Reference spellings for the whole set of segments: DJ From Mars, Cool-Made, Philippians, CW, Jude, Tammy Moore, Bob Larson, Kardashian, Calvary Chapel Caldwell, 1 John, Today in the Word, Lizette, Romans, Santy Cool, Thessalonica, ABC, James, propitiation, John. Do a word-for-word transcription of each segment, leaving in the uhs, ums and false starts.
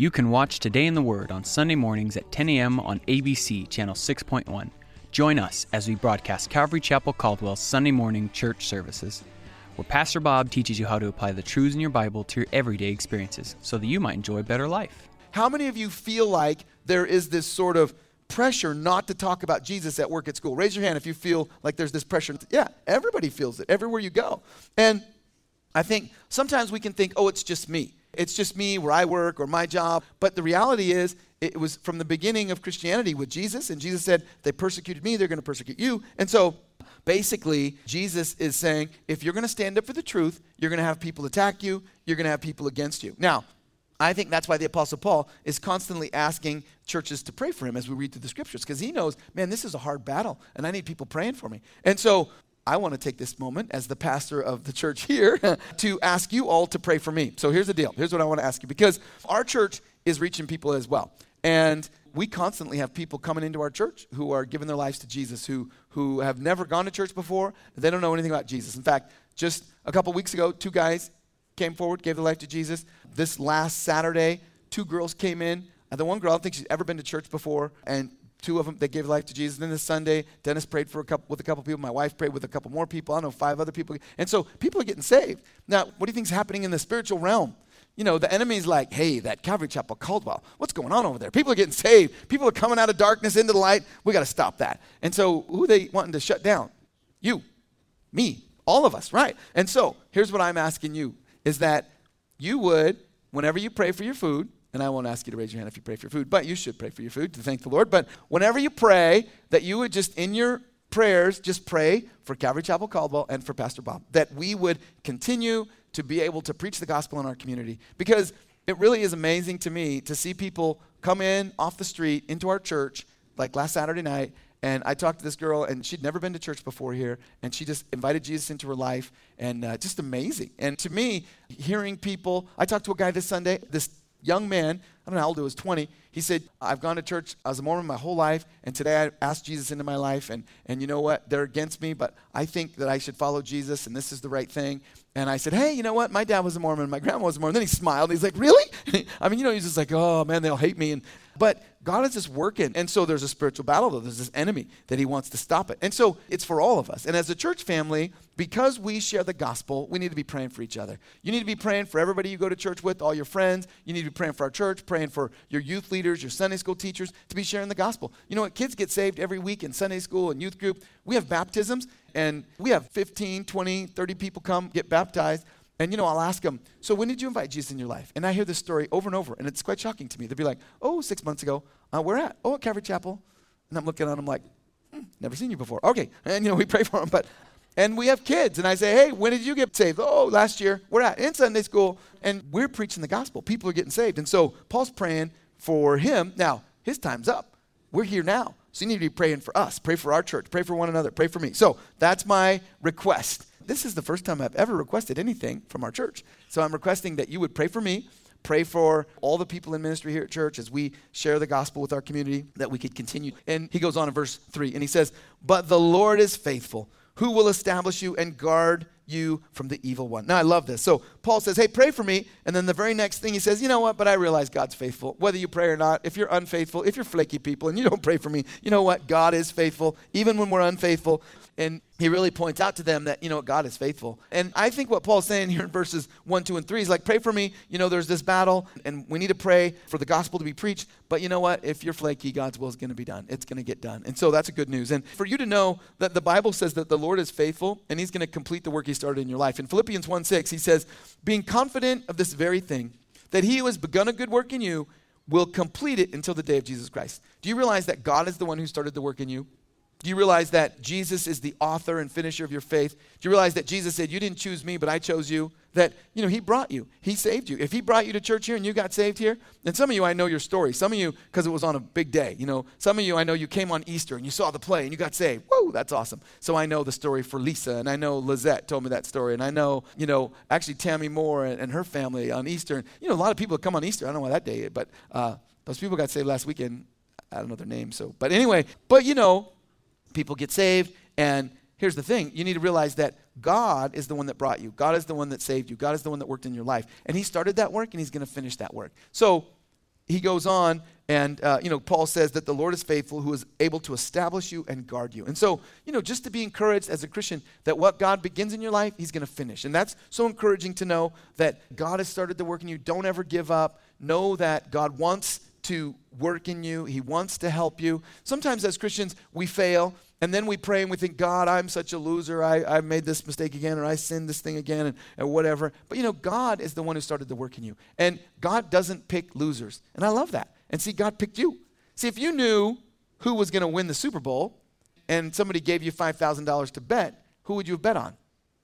You can watch Today in the Word on Sunday mornings at ten a.m. on A B C Channel six point one. Join us as we broadcast Calvary Chapel Caldwell's Sunday morning church services, where Pastor Bob teaches you how to apply the truths in your Bible to your everyday experiences so that you might enjoy a better life. How many of you feel like there is this sort of pressure not to talk about Jesus at work at school? Raise your hand if you feel like there's this pressure. Yeah, everybody feels it everywhere you go. And I think sometimes we can think, oh, it's just me. It's just me where I work or my job. But the reality is, it was from the beginning of Christianity with Jesus. And Jesus said, they persecuted me, they're going to persecute you. And so basically, Jesus is saying, if you're going to stand up for the truth, you're going to have people attack you. You're going to have people against you. Now, I think that's why the Apostle Paul is constantly asking churches to pray for him as we read through the scriptures. Because he knows, man, this is a hard battle. And I need people praying for me. And so I want to take this moment as the pastor of the church here to ask you all to pray for me. So here's the deal. Here's what I want to ask you, because our church is reaching people as well. And we constantly have people coming into our church who are giving their lives to Jesus, who who have never gone to church before. They don't know anything about Jesus. In fact, just a couple weeks ago, two guys came forward, gave their life to Jesus. This last Saturday, two girls came in. The one girl, I don't think she's ever been to church before, and two of them, they gave life to Jesus. And then this Sunday, Dennis prayed for a couple, with a couple people. My wife prayed with a couple more people. I don't know, five other people. And so people are getting saved. Now, what do you think is happening in the spiritual realm? You know, the enemy's like, hey, that Calvary Chapel Caldwell, what's going on over there? People are getting saved. People are coming out of darkness into the light. We got to stop that. And so who are they wanting to shut down? You, me, all of us, right? And so here's what I'm asking you, is that you would, whenever you pray for your food, and I won't ask you to raise your hand if you pray for your food, but you should pray for your food to thank the Lord. But whenever you pray, that you would just, in your prayers, just pray for Calvary Chapel Caldwell and for Pastor Bob, that we would continue to be able to preach the gospel in our community. Because it really is amazing to me to see people come in off the street into our church, like last Saturday night. And I talked to this girl, and she'd never been to church before here, and she just invited Jesus into her life, and uh, just amazing. And to me, hearing people, I talked to a guy this Sunday, this young man, I don't know how old it was, twenty, he said, I've gone to church, I was a Mormon my whole life, and today I asked Jesus into my life, and, and you know what, they're against me, but I think that I should follow Jesus, and this is the right thing. And I said, hey, you know what, my dad was a Mormon, my grandma was a Mormon. Then he smiled, he's like, really? I mean, you know, he's just like, oh man, they'll hate me. And But God is just working, and so there's a spiritual battle, though. There's this enemy that he wants to stop it. And so it's for all of us. And as a church family, because we share the gospel, we need to be praying for each other. You need to be praying for everybody you go to church with, all your friends. You need to be praying for our church, praying for your youth leaders, your Sunday school teachers, to be sharing the gospel. You know what? Kids get saved every week in Sunday school and youth group. We have baptisms, and we have fifteen, twenty, thirty people come get baptized. And, you know, I'll ask them, so when did you invite Jesus in your life? And I hear this story over and over, and it's quite shocking to me. They'll be like, oh, six months ago, uh, where at? Oh, at Calvary Chapel. And I'm looking at them like, hmm, never seen you before. Okay, and, you know, we pray for them. But, and we have kids, and I say, hey, when did you get saved? Oh, last year. Where at? In Sunday school. And we're preaching the gospel. People are getting saved. And so Paul's praying for him. Now, his time's up. We're here now. So you need to be praying for us. Pray for our church. Pray for one another. Pray for me. So that's my request. This is the first time I've ever requested anything from our church. So I'm requesting that you would pray for me, pray for all the people in ministry here at church as we share the gospel with our community, that we could continue. And he goes on in verse three, and he says, but the Lord is faithful, who will establish you and guard you from the evil one. Now, I love this. So Paul says, hey, pray for me. And then the very next thing he says, you know what? But I realize God's faithful. Whether you pray or not, if you're unfaithful, if you're flaky people and you don't pray for me, you know what? God is faithful, even when we're unfaithful. And he really points out to them that, you know, God is faithful. And I think what Paul's saying here in verses one, two, and three is like, pray for me. You know, there's this battle, and we need to pray for the gospel to be preached. But you know what? If you're flaky, God's will is going to be done. It's going to get done. And so that's good news. And for you to know that the Bible says that the Lord is faithful, and he's going to complete the work he started in your life. In Philippians one six, he says, being confident of this very thing, that he who has begun a good work in you will complete it until the day of Jesus Christ. Do you realize that God is the one who started the work in you? Do you realize that Jesus is the author and finisher of your faith? Do you realize that Jesus said, you didn't choose me, but I chose you? That, you know, he brought you. He saved you. If he brought you to church here and you got saved here, and some of you, I know your story. Some of you, because it was on a big day, you know. Some of you, I know you came on Easter and you saw the play and you got saved. Whoa, that's awesome. So I know the story for Lisa, and I know Lizette told me that story. And I know, you know, actually Tammy Moore and, and her family on Easter. And, you know, a lot of people come on Easter. I don't know why that day is, but uh, those people got saved last weekend. I don't know their name, so. But anyway, but, you know, people get saved, and here's the thing. You need to realize that God is the one that brought you. God is the one that saved you. God is the one that worked in your life. And he started that work, and he's going to finish that work. So he goes on, and, uh, you know, Paul says that the Lord is faithful, who is able to establish you and guard you. And so, you know, just to be encouraged as a Christian that what God begins in your life, he's going to finish. And that's so encouraging to know that God has started the work in you. Don't ever give up. Know that God wants to work in you. He wants to help you. Sometimes as Christians, we fail. And then we pray and we think, God, I'm such a loser. I, I made this mistake again, or I sinned this thing again, and, and whatever. But, you know, God is the one who started the work in you. And God doesn't pick losers. And I love that. And see, God picked you. See, if you knew who was going to win the Super Bowl and somebody gave you five thousand dollars to bet, who would you have bet on?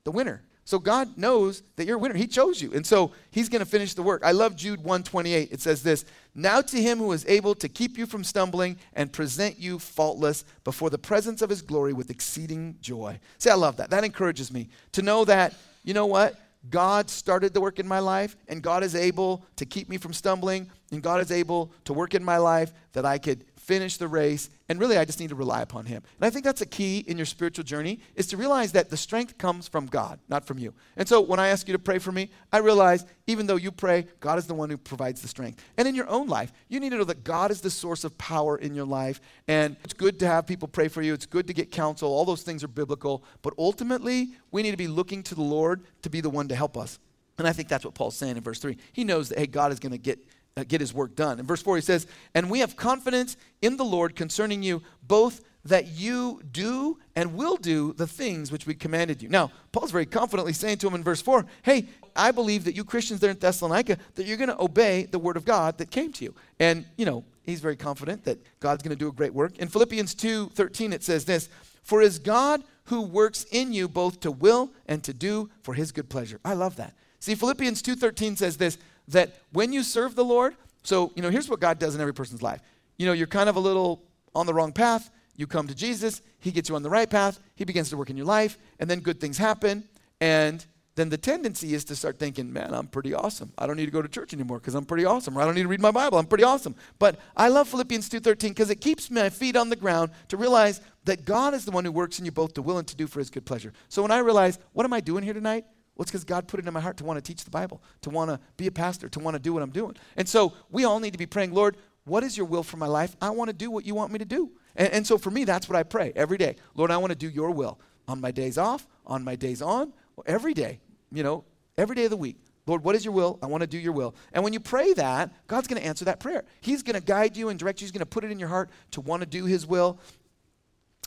The winner. So God knows that you're a winner. He chose you. And so he's going to finish the work. I love Jude one twenty-eight. It says this, now to him who is able to keep you from stumbling and present you faultless before the presence of his glory with exceeding joy. See, I love that. That encourages me to know that, you know what? God started the work in my life, and God is able to keep me from stumbling, and God is able to work in my life that I could finish the race, and really I just need to rely upon him. And I think that's a key in your spiritual journey, is to realize that the strength comes from God, not from you. And so when I ask you to pray for me, I realize even though you pray, God is the one who provides the strength. And in your own life, you need to know that God is the source of power in your life, and it's good to have people pray for you. It's good to get counsel. All those things are biblical, but ultimately we need to be looking to the Lord to be the one to help us. And I think that's what Paul's saying in verse three. He knows that, hey, God is going to get Uh, get his work done. In verse four, he says, and we have confidence in the Lord concerning you, both that you do and will do the things which we commanded you. Now, Paul's very confidently saying to him in verse four, hey, I believe that you Christians there in Thessalonica, that you're going to obey the word of God that came to you. And, you know, he's very confident that God's going to do a great work. In Philippians two thirteen, it says this, for is God who works in you both to will and to do for his good pleasure. I love that. See, Philippians two thirteen says this, that when you serve the Lord, so, you know, here's what God does in every person's life. You know, you're kind of a little on the wrong path. You come to Jesus. He gets you on the right path. He begins to work in your life. And then good things happen. And then the tendency is to start thinking, man, I'm pretty awesome. I don't need to go to church anymore because I'm pretty awesome. Or I don't need to read my Bible. I'm pretty awesome. But I love Philippians two thirteen because it keeps my feet on the ground to realize that God is the one who works in you both to will and to do for his good pleasure. So when I realize, what am I doing here tonight? Well, it's because God put it in my heart to want to teach the Bible, to want to be a pastor, to want to do what I'm doing. And so we all need to be praying, Lord, what is your will for my life? I want to do what you want me to do. And, and so for me, that's what I pray every day. Lord, I want to do your will on my days off, on my days on, every day, you know, every day of the week. Lord, what is your will? I want to do your will. And when you pray that, God's going to answer that prayer. He's going to guide you and direct you. He's going to put it in your heart to want to do his will.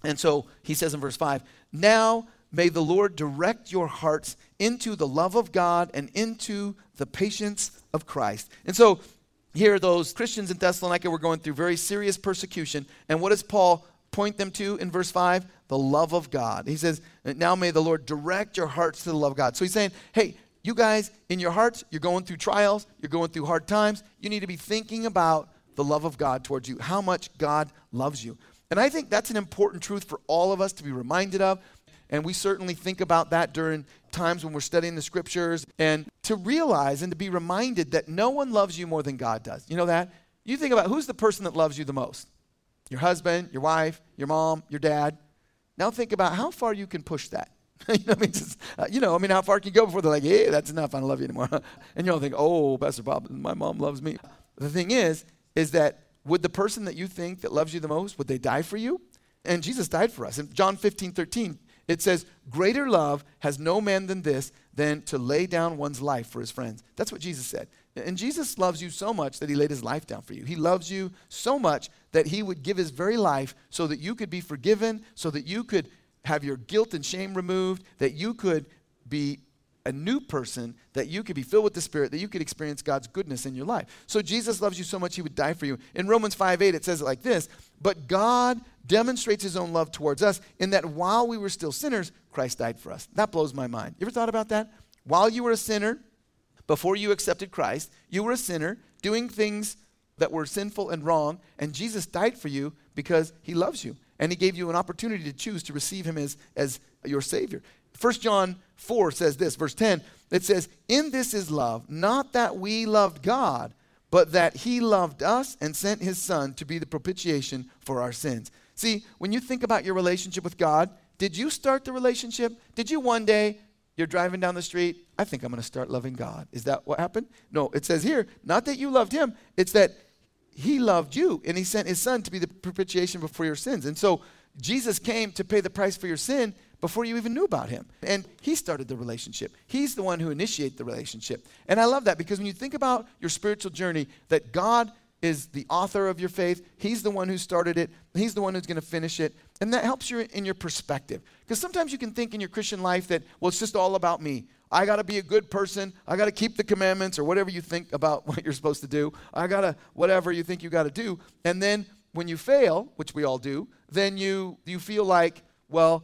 And so he says in verse five, now may the Lord direct your hearts into the love of God and into the patience of Christ. And so here those Christians in Thessalonica were going through very serious persecution. And what does Paul point them to in verse five? The love of God. He says, now may the Lord direct your hearts to the love of God. So he's saying, hey, you guys, in your hearts, you're going through trials. You're going through hard times. You need to be thinking about the love of God towards you, how much God loves you. And I think that's an important truth for all of us to be reminded of. And we certainly think about that during times when we're studying the scriptures, and to realize and to be reminded that no one loves you more than God does. You know that? You think about who's the person that loves you the most? Your husband, your wife, your mom, your dad. Now think about how far you can push that. You know, I mean, just, uh, you know, I mean, how far can you go before they're like, hey, that's enough, I don't love you anymore. And you all think, oh, Pastor Bob, my mom loves me. The thing is, is that would the person that you think that loves you the most, would they die for you? And Jesus died for us. In John fifteen thirteen, it says, greater love has no man than this, than to lay down one's life for his friends. That's what Jesus said. And Jesus loves you so much that he laid his life down for you. He loves you so much that he would give his very life so that you could be forgiven, so that you could have your guilt and shame removed, that you could be a new person, that you could be filled with the Spirit, that you could experience God's goodness in your life. So Jesus loves you so much he would die for you. In Romans five eight, it says it like this: but God demonstrates his own love towards us in that while we were still sinners, Christ died for us. That blows my mind. You ever thought about that? While you were a sinner, before you accepted Christ, you were a sinner doing things that were sinful and wrong, and Jesus died for you because he loves you, and he gave you an opportunity to choose to receive him as, as your Savior. First John four says this, verse ten, it says, in this is love, not that we loved God, but that he loved us and sent his Son to be the propitiation for our sins. See, when you think about your relationship with God, did you start the relationship? Did you one day, you're driving down the street, I think I'm going to start loving God. Is that what happened? No, it says here, not that you loved him, it's that he loved you, and he sent his Son to be the propitiation for your sins. And so Jesus came to pay the price for your sin before you even knew about him. And he started the relationship. He's the one who initiated the relationship. And I love that, because when you think about your spiritual journey, that God is the author of your faith. He's the one who started it. He's the one who's going to finish it. And that helps you in your perspective. Because sometimes you can think in your Christian life that, well, it's just all about me. I got to be a good person. I got to keep the commandments, or whatever you think about what you're supposed to do. I got to whatever you think you got to do. And then when you fail, which we all do, then you you feel like, well,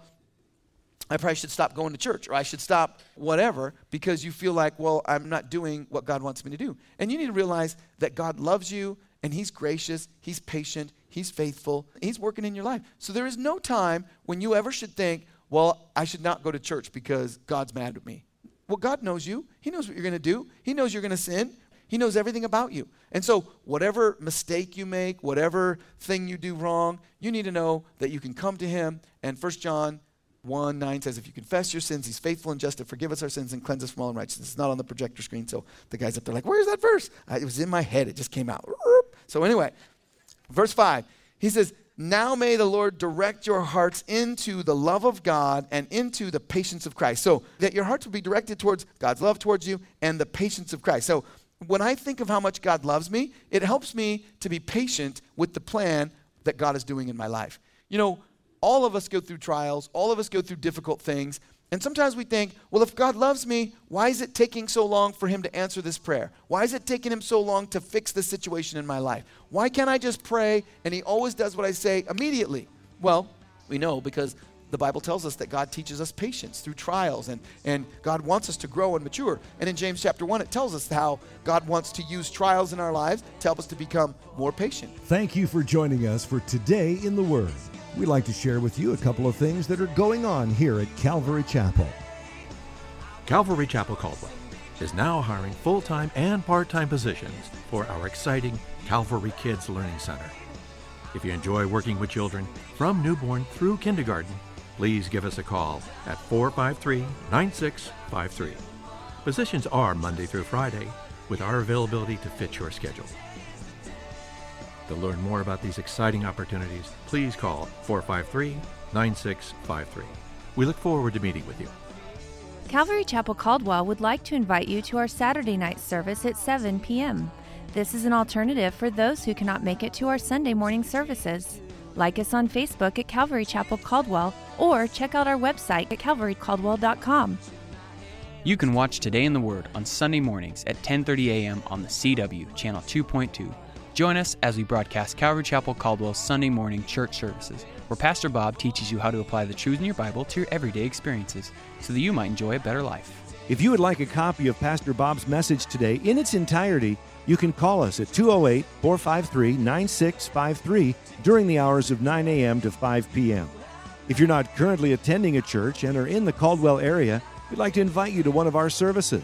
I probably should stop going to church, or I should stop whatever, because you feel like, well, I'm not doing what God wants me to do. And you need to realize that God loves you, and he's gracious, he's patient, he's faithful, he's working in your life. So there is no time when you ever should think, well, I should not go to church because God's mad at me. Well, God knows you. He knows what you're going to do. He knows you're going to sin. He knows everything about you. And so whatever mistake you make, whatever thing you do wrong, you need to know that you can come to him. And First John one nine says, if you confess your sins, he's faithful and just to forgive us our sins and cleanse us from all unrighteousness. It's not on the projector screen, so the guy's up there like, where's that verse? I, it was in my head. It just came out. So anyway, verse five, he says, now may the Lord direct your hearts into the love of God and into the patience of Christ. So that your hearts will be directed towards God's love towards you and the patience of Christ. So when I think of how much God loves me, it helps me to be patient with the plan that God is doing in my life. You know, all of us go through trials. All of us go through difficult things. And sometimes we think, well, if God loves me, why is it taking so long for him to answer this prayer? Why is it taking him so long to fix this situation in my life? Why can't I just pray and he always does what I say immediately? Well, we know, because the Bible tells us that God teaches us patience through trials, and, and God wants us to grow and mature. And in James chapter one, it tells us how God wants to use trials in our lives to help us to become more patient. Thank you for joining us for Today in the Word. We'd like to share with you a couple of things that are going on here at Calvary Chapel. Calvary Chapel Caldwell is now hiring full-time and part-time positions for our exciting Calvary Kids Learning Center. If you enjoy working with children from newborn through kindergarten, please give us a call at four five three, nine six five three. Positions are Monday through Friday, with our availability to fit your schedule. To learn more about these exciting opportunities, please call four five three, nine six five three. We look forward to meeting with you. Calvary Chapel Caldwell would like to invite you to our Saturday night service at seven p.m. This is an alternative for those who cannot make it to our Sunday morning services. Like us on Facebook at Calvary Chapel Caldwell, or check out our website at calvary caldwell dot com. You can watch Today in the Word on Sunday mornings at ten thirty a.m. on the C W, Channel two point two. Join us as we broadcast Calvary Chapel Caldwell's Sunday morning church services, where Pastor Bob teaches you how to apply the truths in your Bible to your everyday experiences so that you might enjoy a better life. If you would like a copy of Pastor Bob's message today in its entirety, you can call us at two oh eight, four five three, nine six five three during the hours of nine a.m. to five p.m. If you're not currently attending a church and are in the Caldwell area, we'd like to invite you to one of our services.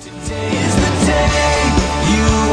Today is the day you